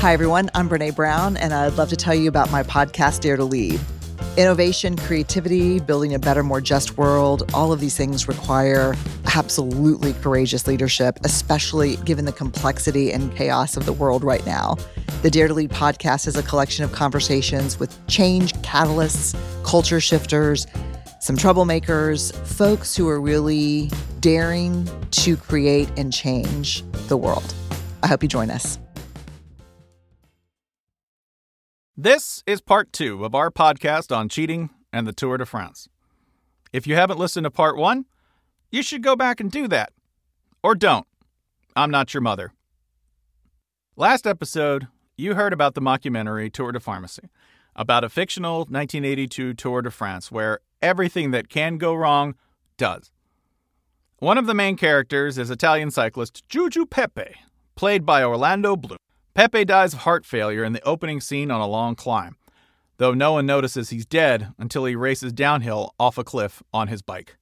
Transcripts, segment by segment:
Hi, everyone. I'm Brené Brown, and I'd love to tell you about my podcast, Dare to Lead. Innovation, creativity, building a better, more just world, all of these things require absolutely courageous leadership, especially given the complexity and chaos of the world right now. The Dare to Lead podcast is a collection of conversations with change catalysts, culture shifters, some troublemakers, folks who are really daring to create and change the world. I hope you join us. This is part two of our podcast on cheating and the Tour de France. If you haven't listened to part one, you should go back and do that. Or don't. I'm not your mother. Last episode, you heard about the mockumentary Tour de Pharmacy, about a fictional 1982 Tour de France where everything that can go wrong does. One of the main characters is Italian cyclist Juju Pepe, played by Orlando Bloom. Pepe dies of heart failure in the opening scene on a long climb, though no one notices he's dead until he races downhill off a cliff on his bike.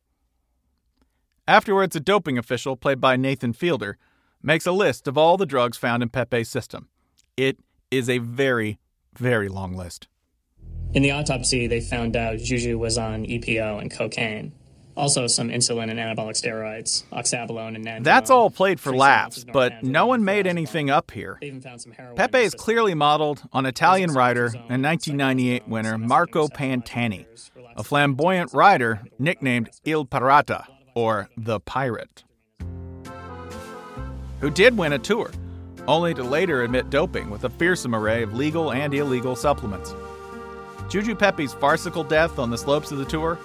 Afterwards, a doping official, played by Nathan Fielder, makes a list of all the drugs found in Pepe's system. It is a very, very long list. In the autopsy, they found out Juju was on EPO and cocaine. Also some insulin and anabolic steroids, oxabolone and nandrolone. That's all played for laughs, but no one made anything up here. Pepe is clearly modeled on Italian rider and 1998 winner Marco Pantani, a flamboyant rider nicknamed Il Pirata, or The Pirate, who did win a tour, only to later admit doping with a fearsome array of legal and illegal supplements. Juju Pepe's farcical death on the slopes of the tour,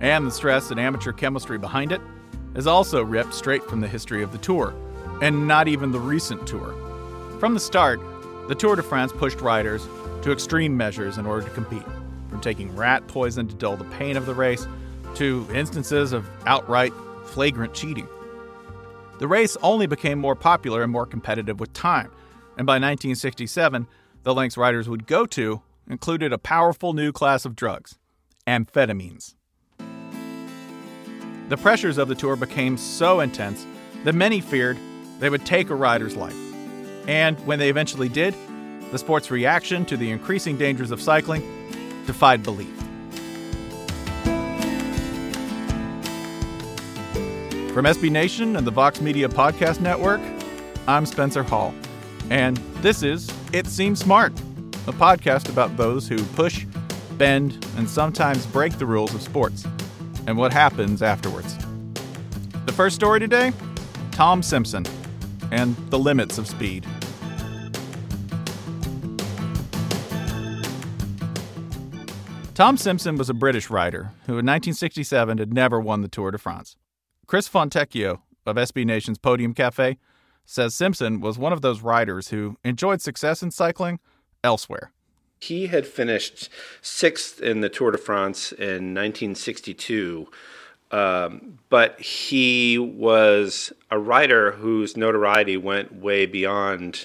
and the stress and amateur chemistry behind it, is also ripped straight from the history of the tour, and not even the recent tour. From the start, the Tour de France pushed riders to extreme measures in order to compete, from taking rat poison to dull the pain of the race, to instances of outright, flagrant cheating. The race only became more popular and more competitive with time, and by 1967, the lengths riders would go to included a powerful new class of drugs, amphetamines. The pressures of the tour became so intense that many feared they would take a rider's life. And when they eventually did, the sport's reaction to the increasing dangers of cycling defied belief. From SB Nation and the Vox Media Podcast Network, I'm Spencer Hall. And this is It Seems Smart, a podcast about those who push, bend, and sometimes break the rules of sports, and what happens afterwards. The first story today, Tom Simpson and the limits of speed. Tom Simpson was a British rider who in 1967 had never won the Tour de France. Chris Fontecchio of SB Nation's Podium Cafe says Simpson was one of those riders who enjoyed success in cycling elsewhere. He had finished sixth in the Tour de France in 1962, but he was a rider whose notoriety went way beyond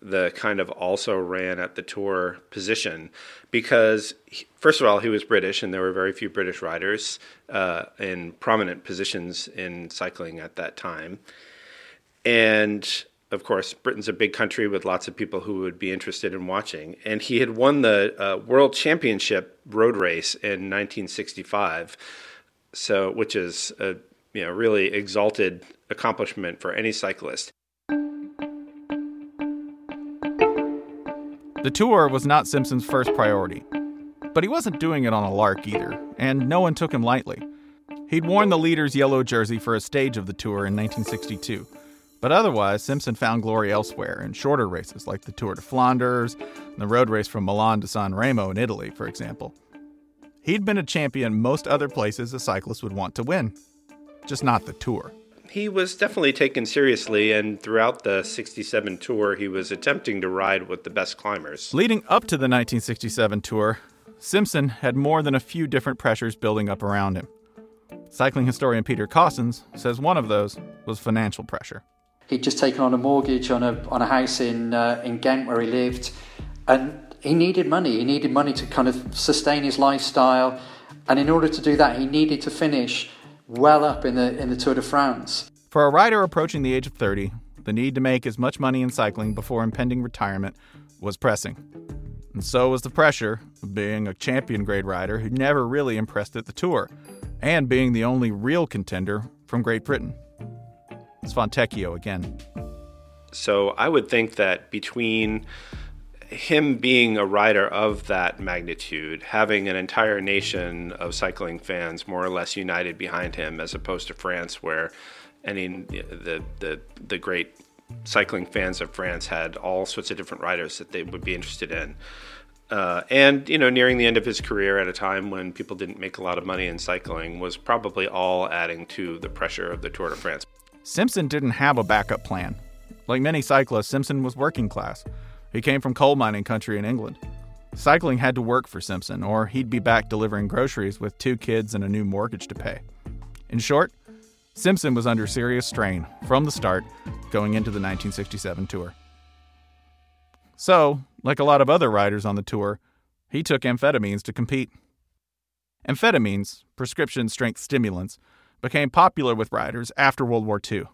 the kind of also ran at the Tour position because, first of all, he was British, and there were very few British riders in prominent positions in cycling at that time. And of course, Britain's a big country with lots of people who would be interested in watching. And he had won the World Championship road race in 1965, so which is a really exalted accomplishment for any cyclist. The tour was not Simpson's first priority, but he wasn't doing it on a lark either, and no one took him lightly. He'd worn the leader's yellow jersey for a stage of the tour in 1962. But otherwise, Simpson found glory elsewhere in shorter races like the Tour de Flanders and the road race from Milan to Sanremo in Italy, for example. He'd been a champion most other places a cyclist would want to win, just not the Tour. He was definitely taken seriously, and throughout the 67 Tour, he was attempting to ride with the best climbers. Leading up to the 1967 Tour, Simpson had more than a few different pressures building up around him. Cycling historian Peter Cossins says one of those was financial pressure. He'd just taken on a mortgage on a house in Ghent where he lived, and he needed money. He needed money to kind of sustain his lifestyle, and in order to do that, he needed to finish well up in the Tour de France. For a rider approaching the age of 30, The need to make as much money in cycling before impending retirement was pressing. And so was the pressure of being a champion-grade rider who never really impressed at the Tour, and being the only real contender from Great Britain. It's Fontecchio again. So I would think that between him being a rider of that magnitude, having an entire nation of cycling fans more or less united behind him, as opposed to France, where the great cycling fans of France had all sorts of different riders that they would be interested in. And, you know, nearing the end of his career at a time when people didn't make a lot of money in cycling was probably all adding to the pressure of the Tour de France. Simpson didn't have a backup plan. Like many cyclists, Simpson was working class. He came from coal mining country in England. Cycling had to work for Simpson, or he'd be back delivering groceries with two kids and a new mortgage to pay. In short, Simpson was under serious strain from the start going into the 1967 Tour. So, like a lot of other riders on the Tour, he took amphetamines to compete. Amphetamines, prescription-strength stimulants, became popular with riders after World War II.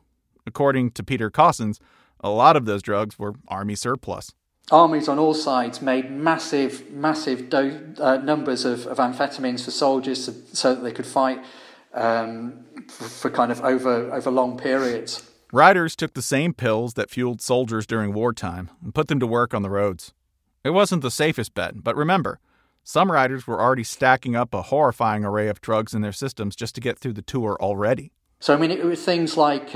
According to Peter Cossins, a lot of those drugs were army surplus. Armies on all sides made massive numbers of amphetamines for soldiers so that they could fight for kind of over long periods. Riders took the same pills that fueled soldiers during wartime and put them to work on the roads. It wasn't the safest bet, but remember, some riders were already stacking up a horrifying array of drugs in their systems just to get through the Tour already. So, I mean, it was things like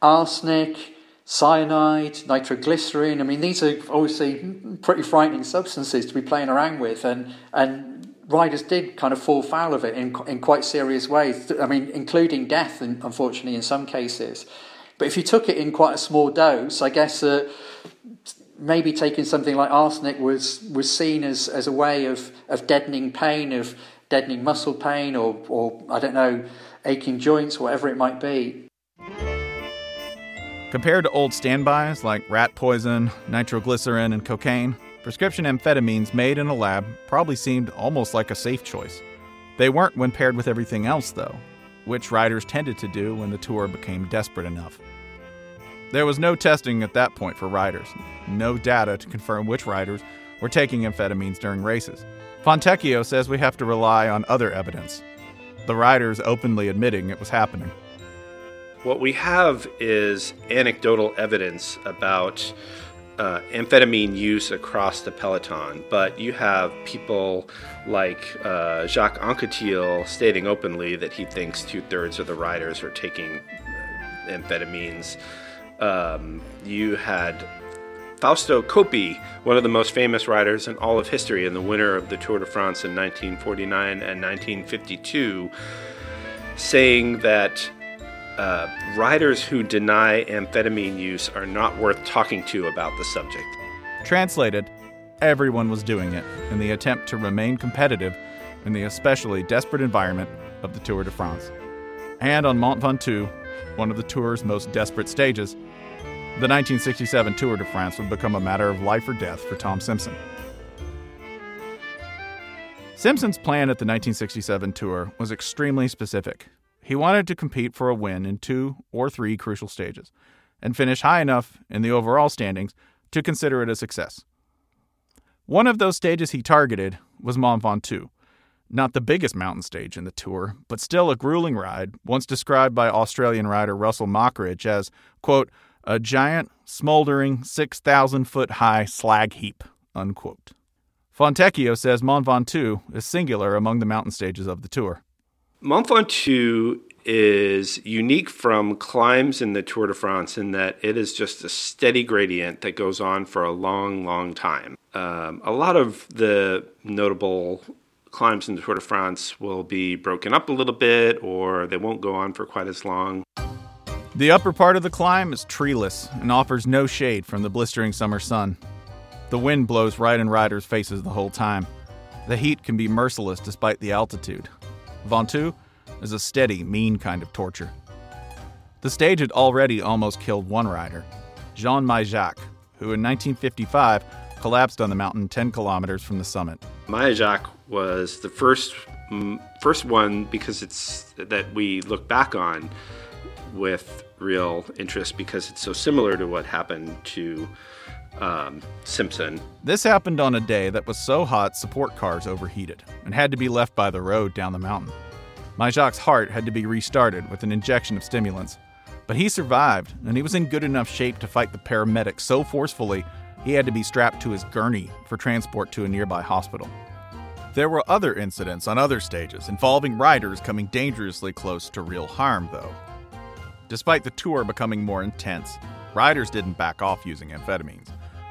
arsenic, cyanide, nitroglycerine. I mean, these are obviously pretty frightening substances to be playing around with, and riders did kind of fall foul of it in quite serious ways. I mean, including death, unfortunately, in some cases. But if you took it in quite a small dose, I guess maybe taking something like arsenic was seen as a way of deadening pain, of deadening muscle pain, or I don't know, aching joints, whatever it might be. Compared to old standbys like rat poison, nitroglycerin, and cocaine, prescription amphetamines made in a lab probably seemed almost like a safe choice. They weren't when paired with everything else, though, which riders tended to do when the Tour became desperate enough. There was no testing at that point for riders, no data to confirm which riders were taking amphetamines during races. Fontecchio says we have to rely on other evidence, the riders openly admitting it was happening. What we have is anecdotal evidence about amphetamine use across the peloton, but you have people like Jacques Anquetil stating openly that he thinks 2/3 of the riders are taking amphetamines. You had Fausto Coppi, one of the most famous riders in all of history and the winner of the Tour de France in 1949 and 1952, saying that riders who deny amphetamine use are not worth talking to about the subject. Translated, everyone was doing it in the attempt to remain competitive in the especially desperate environment of the Tour de France. And on Mont Ventoux, one of the Tour's most desperate stages, the 1967 Tour de France would become a matter of life or death for Tom Simpson. Simpson's plan at the 1967 Tour was extremely specific. He wanted to compete for a win in 2 or 3 crucial stages and finish high enough in the overall standings to consider it a success. One of those stages he targeted was Mont Ventoux, not the biggest mountain stage in the Tour, but still a grueling ride, once described by Australian rider Russell Mockridge as, quote, a giant, smoldering, 6,000-foot-high slag heap, unquote. Fontecchio says Mont Ventoux is singular among the mountain stages of the Tour. Mont Ventoux is unique from climbs in the Tour de France in that it is just a steady gradient that goes on for a long, long time. A lot of the notable climbs in the Tour de France will be broken up a little bit, or they won't go on for quite as long. The upper part of the climb is treeless and offers no shade from the blistering summer sun. The wind blows right in riders' faces the whole time. The heat can be merciless despite the altitude. Ventoux is a steady, mean kind of torture. The stage had already almost killed one rider, Jean Majac, who in 1955 collapsed on the mountain 10 kilometers from the summit. Majac was the first one because it's that we look back on with real interest because it's so similar to what happened to Simpson. This happened on a day that was so hot support cars overheated and had to be left by the road down the mountain. Majac's heart had to be restarted with an injection of stimulants. But he survived, and he was in good enough shape to fight the paramedics so forcefully he had to be strapped to his gurney for transport to a nearby hospital. There were other incidents on other stages involving riders coming dangerously close to real harm, though. Despite the tour becoming more intense, riders didn't back off using amphetamines,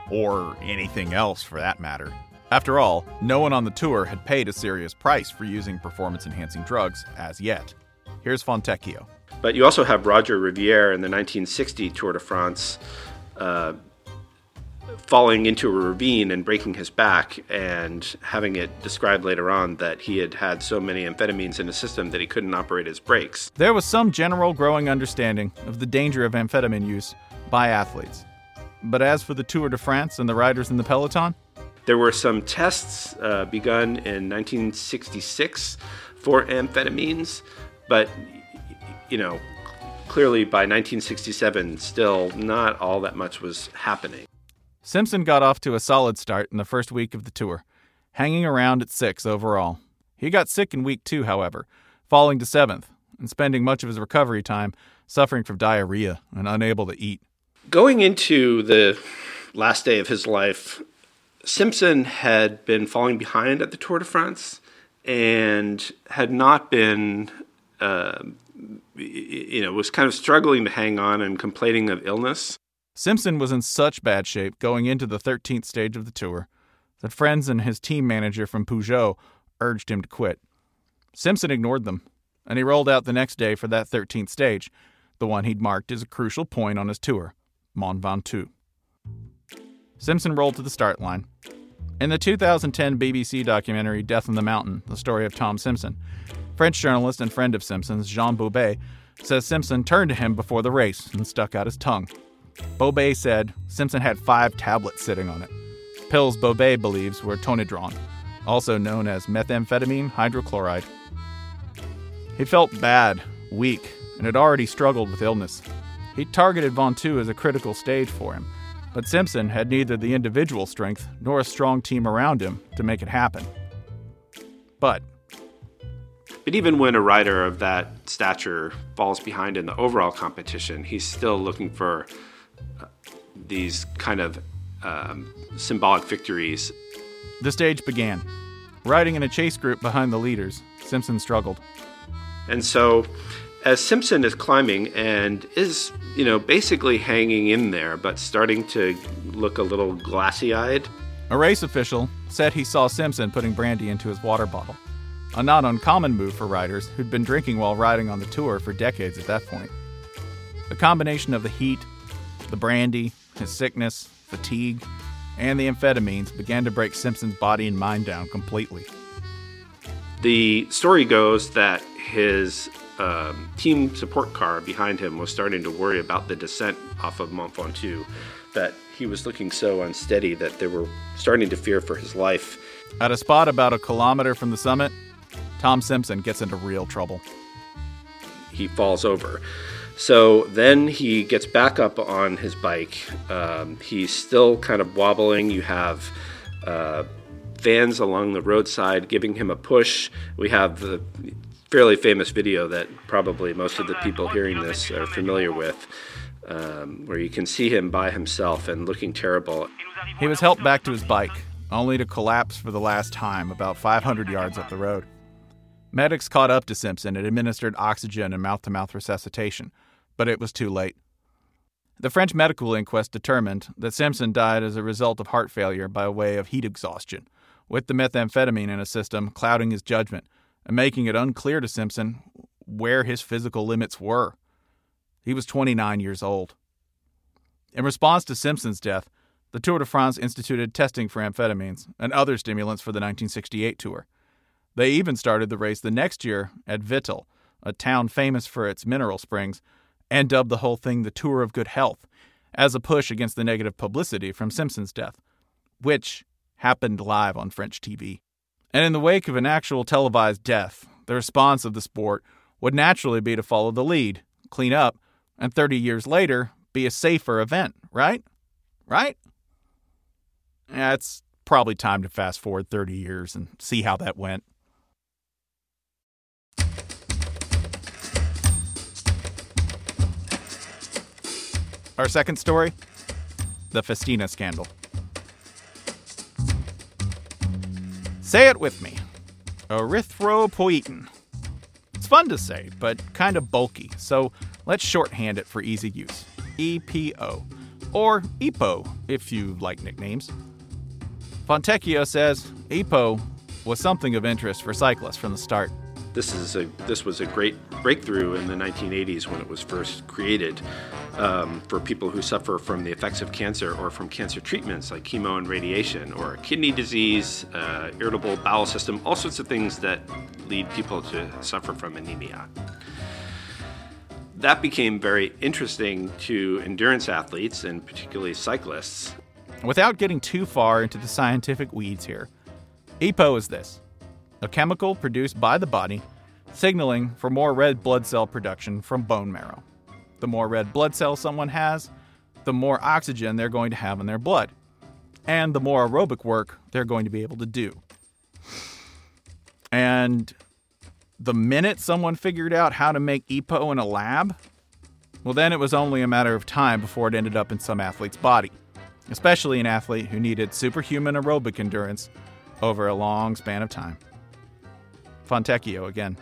or anything else for that matter. After all, no one on the tour had paid a serious price for using performance-enhancing drugs as yet. Here's Fontecchio. But you also have Roger Riviere in the 1960 Tour de France falling into a ravine and breaking his back and having it described later on that he had had so many amphetamines in his system that he couldn't operate his brakes. There was some general growing understanding of the danger of amphetamine use by athletes. But as for the Tour de France and the riders in the peloton? There were some tests begun in 1966 for amphetamines, but, you know, clearly by 1967, still not all that much was happening. Simpson got off to a solid start in the first week of the tour, hanging around at 6 overall. He got sick in week 2, however, falling to 7th and spending much of his recovery time suffering from diarrhea and unable to eat. Going into the last day of his life, Simpson had been falling behind at the Tour de France and had not been, was kind of struggling to hang on and complaining of illness. Simpson was in such bad shape going into the 13th stage of the tour that friends and his team manager from Peugeot urged him to quit. Simpson ignored them, and he rolled out the next day for that 13th stage, the one he'd marked as a crucial point on his tour, Mont Ventoux. Simpson rolled to the start line. In the 2010 BBC documentary Death in the Mountain, the story of Tom Simpson, French journalist and friend of Simpson's, Jean Boubet, says Simpson turned to him before the race and stuck out his tongue. Boubet said Simpson had 5 tablets sitting on it. Pills Boubet believes were tonidron, also known as methamphetamine hydrochloride. He felt bad, weak, and had already struggled with illness. He targeted Ventoux as a critical stage for him, but Simpson had neither the individual strength nor a strong team around him to make it happen. But even when a rider of that stature falls behind in the overall competition, he's still looking for these kind of symbolic victories. The stage began. Riding in a chase group behind the leaders, Simpson struggled. And so as Simpson is climbing and is, basically hanging in there, but starting to look a little glassy-eyed. A race official said he saw Simpson putting brandy into his water bottle. A not uncommon move for riders who'd been drinking while riding on the tour for decades at that point. The combination of the heat, the brandy, his sickness, fatigue, and the amphetamines began to break Simpson's body and mind down completely. The story goes that his team support car behind him was starting to worry about the descent off of Mont Ventoux, that he was looking so unsteady that they were starting to fear for his life. At a spot about a kilometer from the summit, Tom Simpson gets into real trouble. He falls over. So then he gets back up on his bike. He's still kind of wobbling. You have vans along the roadside giving him a push. We have the fairly famous video that probably most of the people hearing this are familiar with, where you can see him by himself and looking terrible. He was helped back to his bike, only to collapse for the last time about 500 yards up the road. Medics caught up to Simpson and administered oxygen and mouth-to-mouth resuscitation, but it was too late. The French medical inquest determined that Simpson died as a result of heart failure by way of heat exhaustion, with the methamphetamine in his system clouding his judgment and making it unclear to Simpson where his physical limits were. He was 29 years old. In response to Simpson's death, the Tour de France instituted testing for amphetamines and other stimulants for the 1968 tour. They even started the race the next year at Vittel, a town famous for its mineral springs, and dubbed the whole thing the Tour of Good Health, as a push against the negative publicity from Simpson's death, which happened live on French TV. And in the wake of an actual televised death, the response of the sport would naturally be to follow the lead, clean up, and 30 years later be a safer event, right? Right? Yeah, it's probably time to fast forward 30 years and see how that went. Our second story, the Festina scandal. Say it with me. Erythropoietin. It's fun to say, but kind of bulky, so let's shorthand it for easy use. EPO, or EPO, if you like nicknames. Fontecchio says EPO was something of interest for cyclists from the start. This was a great breakthrough in the 1980s when it was first created for people who suffer from the effects of cancer or from cancer treatments like chemo and radiation or kidney disease, irritable bowel system, all sorts of things that lead people to suffer from anemia. That became very interesting to endurance athletes and particularly cyclists. Without getting too far into the scientific weeds here, EPO is this: a chemical produced by the body signaling for more red blood cell production from bone marrow. The more red blood cells someone has, the more oxygen they're going to have in their blood, and the more aerobic work they're going to be able to do. And the minute someone figured out how to make EPO in a lab, well, then it was only a matter of time before it ended up in some athlete's body, especially an athlete who needed superhuman aerobic endurance over a long span of time. Fontecchio again.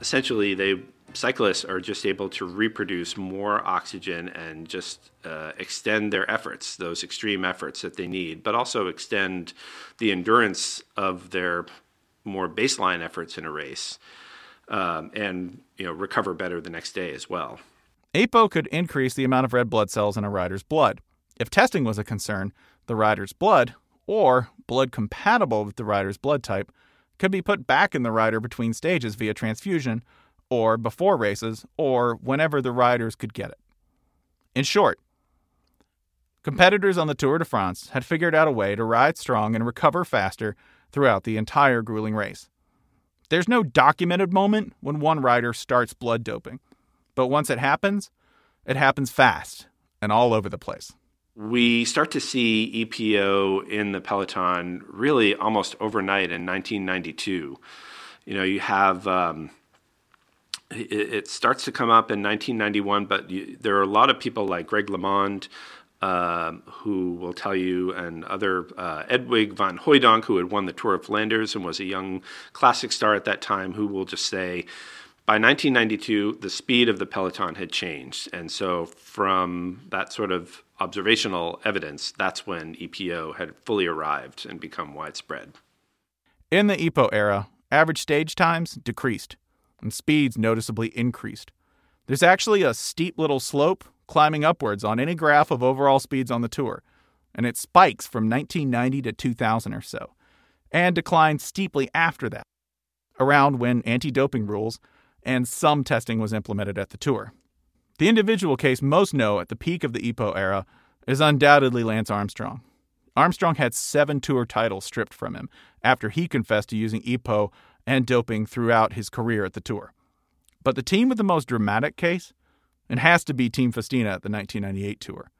Essentially, cyclists are just able to reproduce more oxygen and just extend their efforts, those extreme efforts that they need, but also extend the endurance of their more baseline efforts in a race and recover better the next day as well. EPO could increase the amount of red blood cells in a rider's blood. If testing was a concern, the rider's blood, or blood compatible with the rider's blood type, could be put back in the rider between stages via transfusion, or before races, or whenever the riders could get it. In short, competitors on the Tour de France had figured out a way to ride strong and recover faster throughout the entire grueling race. There's no documented moment when one rider starts blood doping, but once it happens fast and all over the place. We start to see EPO in the peloton really almost overnight in 1992. You have it starts to come up in 1991, but there are a lot of people like Greg LeMond, who will tell you, and other Edwig van Hooijdonk, who had won the Tour of Flanders and was a young classic star at that time, who will just say, by 1992, the speed of the peloton had changed. And so from that sort of observational evidence, that's when EPO had fully arrived and become widespread. In the EPO era, average stage times decreased and speeds noticeably increased. There's actually a steep little slope climbing upwards on any graph of overall speeds on the Tour, and it spikes from 1990 to 2000 or so, and declines steeply after that, around when anti-doping rules and some testing was implemented at the Tour. The individual case most know at the peak of the EPO era is undoubtedly Lance Armstrong. Armstrong had 7 Tour titles stripped from him after he confessed to using EPO and doping throughout his career at the Tour. But the team with the most dramatic case, it has to be Team Festina at the 1998 Tour.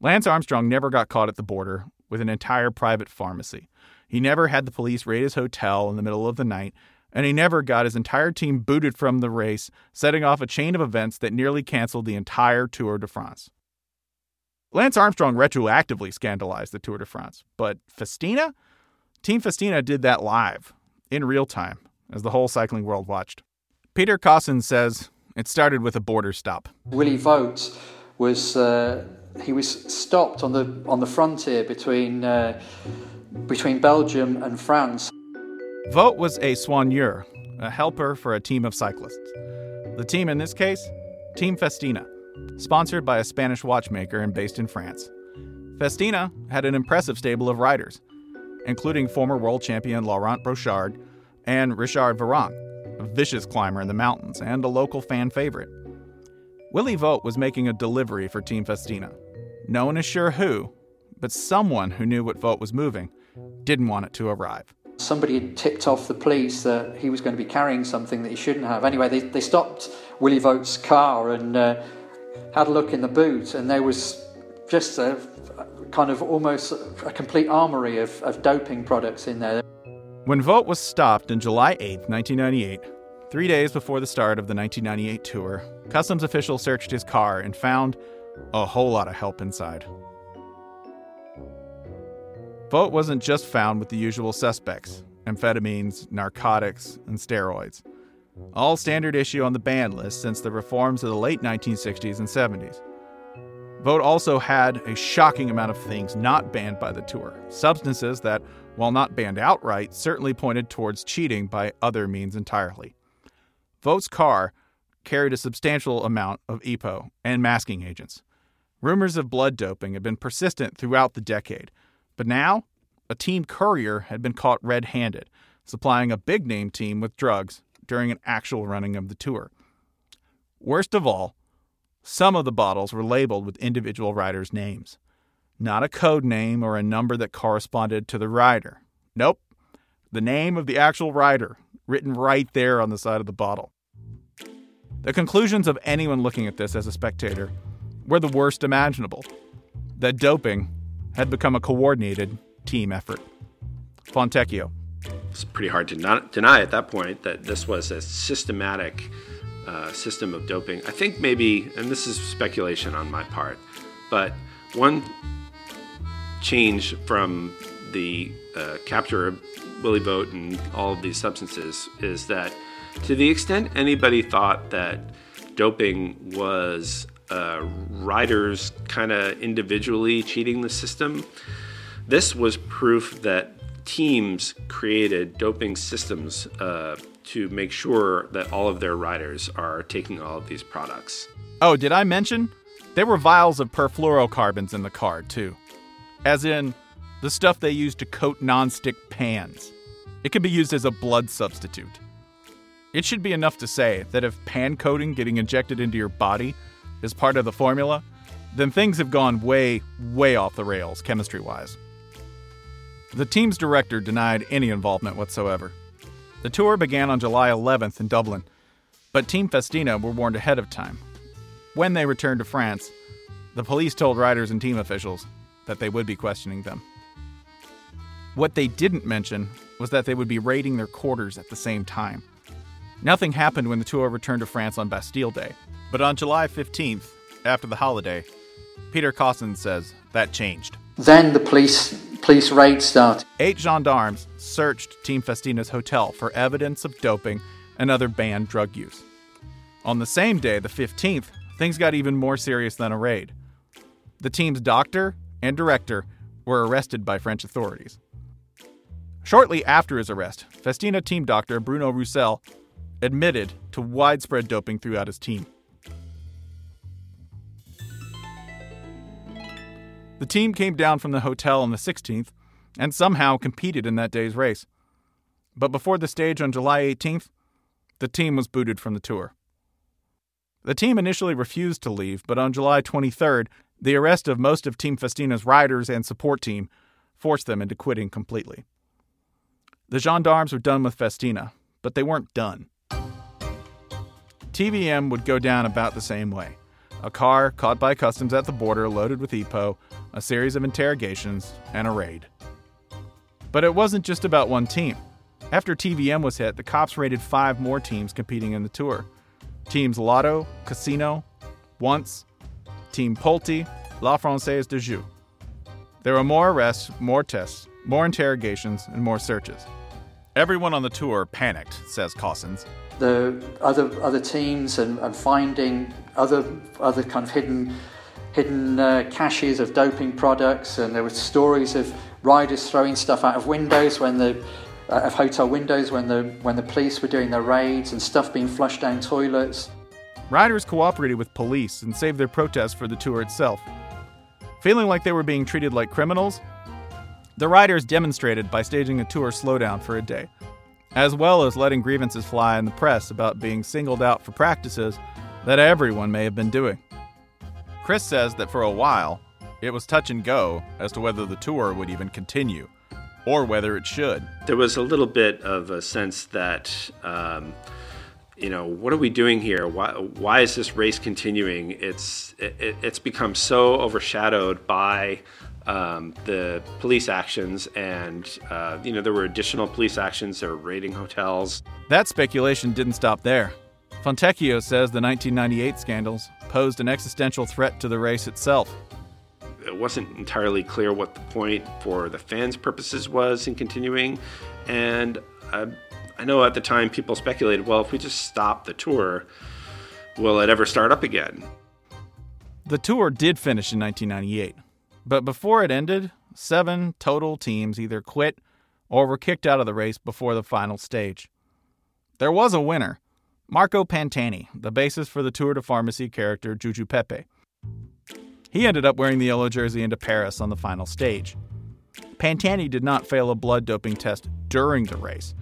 Lance Armstrong never got caught at the border with an entire private pharmacy. He never had the police raid his hotel in the middle of the night, and he never got his entire team booted from the race, setting off a chain of events that nearly canceled the entire Tour de France. Lance Armstrong retroactively scandalized the Tour de France, but Festina? Team Festina did that live, in real time, as the whole cycling world watched. Peter Cossins says it started with a border stop. Willy Voet was stopped on the frontier between Belgium and France. Voet was a soigneur, a helper for a team of cyclists. The team in this case, Team Festina, sponsored by a Spanish watchmaker and based in France. Festina had an impressive stable of riders, including former world champion Laurent Brochard and Richard Varang, a vicious climber in the mountains and a local fan favorite. Willy Voet was making a delivery for Team Festina. No one is sure who, but someone who knew what Voet was moving didn't want it to arrive. Somebody had tipped off the police that he was going to be carrying something that he shouldn't have. Anyway, they stopped Willy Voet's car and had a look in the boot, and there was just a kind of almost a complete armoury of doping products in there. When Voet was stopped on July 8, 1998, 3 days before the start of the 1998 tour, customs officials searched his car and found a whole lot of help inside. Voet wasn't just found with the usual suspects, amphetamines, narcotics, and steroids. All standard issue on the ban list since the reforms of the late 1960s and 70s. Voet also had a shocking amount of things not banned by the tour, substances that, while not banned outright, certainly pointed towards cheating by other means entirely. Voet's car carried a substantial amount of EPO and masking agents. Rumors of blood doping had been persistent throughout the decade, but now, a team courier had been caught red-handed, supplying a big-name team with drugs during an actual running of the tour. Worst of all, some of the bottles were labeled with individual riders' names. Not a code name or a number that corresponded to the rider. Nope. The name of the actual rider, written right there on the side of the bottle. The conclusions of anyone looking at this as a spectator were the worst imaginable. That doping had become a coordinated team effort. Fontecchio. It's pretty hard to not deny at that point that this was a systematic system of doping. I think maybe, and this is speculation on my part, but one change from the capture of Willy Voet and all of these substances is that to the extent anybody thought that doping was riders kind of individually cheating the system, this was proof that teams created doping systems to make sure that all of their riders are taking all of these products. Oh, did I mention? There were vials of perfluorocarbons in the car, too. As in, the stuff they used to coat nonstick pans. It could be used as a blood substitute. It should be enough to say that if pan coating getting injected into your body is part of the formula, then things have gone way, way off the rails, chemistry-wise. The team's director denied any involvement whatsoever. The tour began on July 11th in Dublin, but Team Festina were warned ahead of time. When they returned to France, the police told riders and team officials that they would be questioning them. What they didn't mention was that they would be raiding their quarters at the same time. Nothing happened when the tour returned to France on Bastille Day. But on July 15th, after the holiday, Peter Cossins says that changed. Then the police raid started. 8 gendarmes searched Team Festina's hotel for evidence of doping and other banned drug use. On the same day, the 15th, things got even more serious than a raid. The team's doctor and director were arrested by French authorities. Shortly after his arrest, Festina team doctor Bruno Roussel admitted to widespread doping throughout his team. The team came down from the hotel on the 16th and somehow competed in that day's race. But before the stage on July 18th, the team was booted from the tour. The team initially refused to leave, but on July 23rd, the arrest of most of Team Festina's riders and support team forced them into quitting completely. The gendarmes were done with Festina, but they weren't done. TVM would go down about the same way. A car caught by customs at the border loaded with EPO, a series of interrogations, and a raid. But it wasn't just about one team. After TVM was hit, the cops raided 5 more teams competing in the tour. Teams Lotto, Casino, Once, Team Polti, La Française de Joux. There were more arrests, more tests, more interrogations, and more searches. Everyone on the tour panicked, says Cossins. The other teams and finding other kind of hidden caches of doping products, and there were stories of riders throwing stuff out of windows when of hotel windows when the police were doing their raids, and stuff being flushed down toilets. Riders cooperated with police and saved their protests for the tour itself. Feeling like they were being treated like criminals, the riders demonstrated by staging a tour slowdown for a day, as well as letting grievances fly in the press about being singled out for practices that everyone may have been doing. Chris says that for a while, it was touch and go as to whether the tour would even continue, or whether it should. There was a little bit of a sense that, what are we doing here? Why is this race continuing? It's become so overshadowed by the police actions, and there were additional police actions. They were raiding hotels. That speculation didn't stop there. Fontecchio says the 1998 scandals posed an existential threat to the race itself. It wasn't entirely clear what the point for the fans' purposes was in continuing, and I know at the time people speculated, well, if we just stop the tour, will it ever start up again? The tour did finish in 1998, but before it ended, 7 total teams either quit or were kicked out of the race before the final stage. There was a winner, Marco Pantani, the basis for the Tour de Pharmacy character Juju Pepe. He ended up wearing the yellow jersey into Paris on the final stage. Pantani did not fail a blood doping test during the race,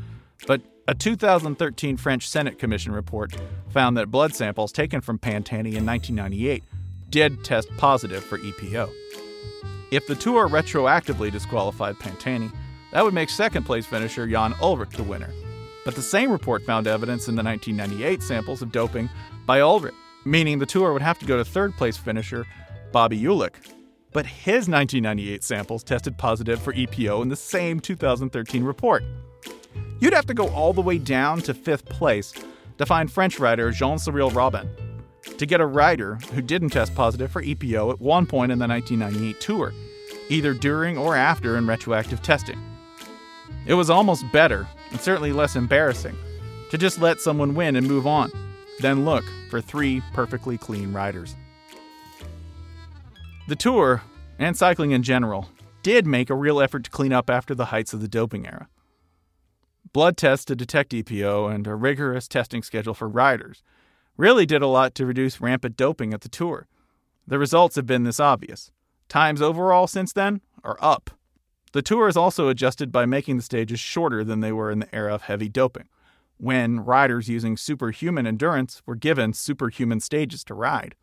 but a 2013 French Senate Commission report found that blood samples taken from Pantani in 1998 did test positive for EPO. If the Tour retroactively disqualified Pantani, that would make second-place finisher Jan Ulrich the winner. But the same report found evidence in the 1998 samples of doping by Ulrich, meaning the Tour would have to go to third-place finisher Bobby Ulick. But his 1998 samples tested positive for EPO in the same 2013 report. You'd have to go all the way down to 5th place to find French rider Jean-Cyril Robin to get a rider who didn't test positive for EPO at one point in the 1998 tour, either during or after in retroactive testing. It was almost better, and certainly less embarrassing, to just let someone win and move on, than look for 3 perfectly clean riders. The Tour, and cycling in general, did make a real effort to clean up after the heights of the doping era. Blood tests to detect EPO and a rigorous testing schedule for riders really did a lot to reduce rampant doping at the Tour. The results have been this obvious. Times overall since then are up. The Tour has also adjusted by making the stages shorter than they were in the era of heavy doping, when riders using superhuman endurance were given superhuman stages to ride.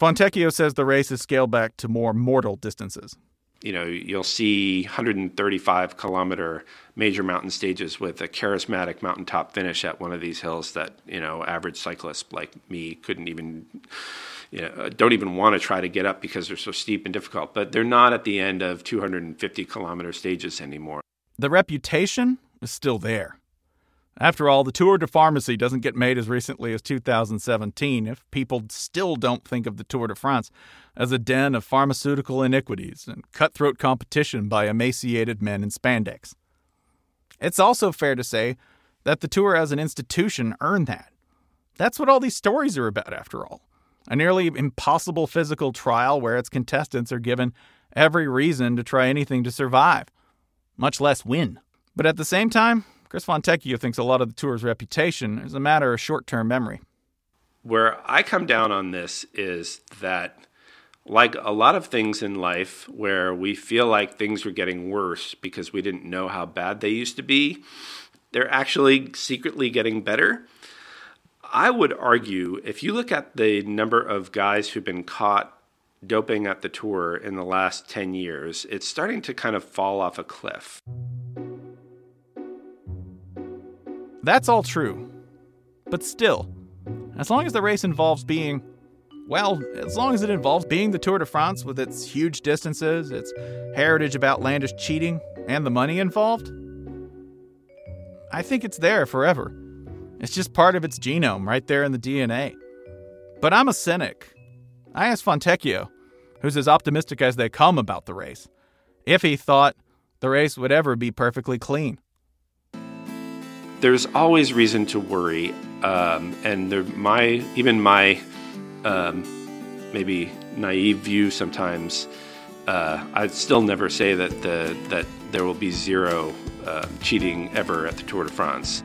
Fontecchio says the race is scaled back to more mortal distances. You'll see 135-kilometer major mountain stages with a charismatic mountaintop finish at one of these hills that, average cyclists like me couldn't even, don't even want to try to get up because they're so steep and difficult. But they're not at the end of 250-kilometer stages anymore. The reputation is still there. After all, the Tour de Pharmacy doesn't get made as recently as 2017 if people still don't think of the Tour de France as a den of pharmaceutical iniquities and cutthroat competition by emaciated men in spandex. It's also fair to say that the Tour as an institution earned that. That's what all these stories are about, after all. A nearly impossible physical trial where its contestants are given every reason to try anything to survive, much less win. But at the same time, Chris Fontecchio thinks a lot of the Tour's reputation is a matter of short-term memory. Where I come down on this is that, like a lot of things in life where we feel like things are getting worse because we didn't know how bad they used to be, they're actually secretly getting better. I would argue, if you look at the number of guys who've been caught doping at the Tour in the last 10 years, it's starting to kind of fall off a cliff. That's all true. But still, as long as the race involves being, as long as it involves being the Tour de France with its huge distances, its heritage of outlandish cheating, and the money involved, I think it's there forever. It's just part of its genome, right there in the DNA. But I'm a cynic. I asked Fontecchio, who's as optimistic as they come about the race, if he thought the race would ever be perfectly clean. There's always reason to worry, and maybe naive view sometimes. I'd still never say that that there will be zero cheating ever at the Tour de France.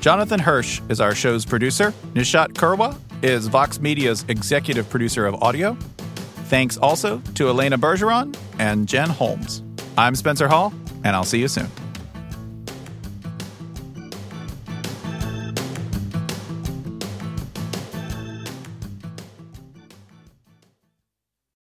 Jonathan Hirsch is our show's producer. Nishat Kurwa is Vox Media's executive producer of audio. Thanks also to Elena Bergeron and Jen Holmes. I'm Spencer Hall, and I'll see you soon.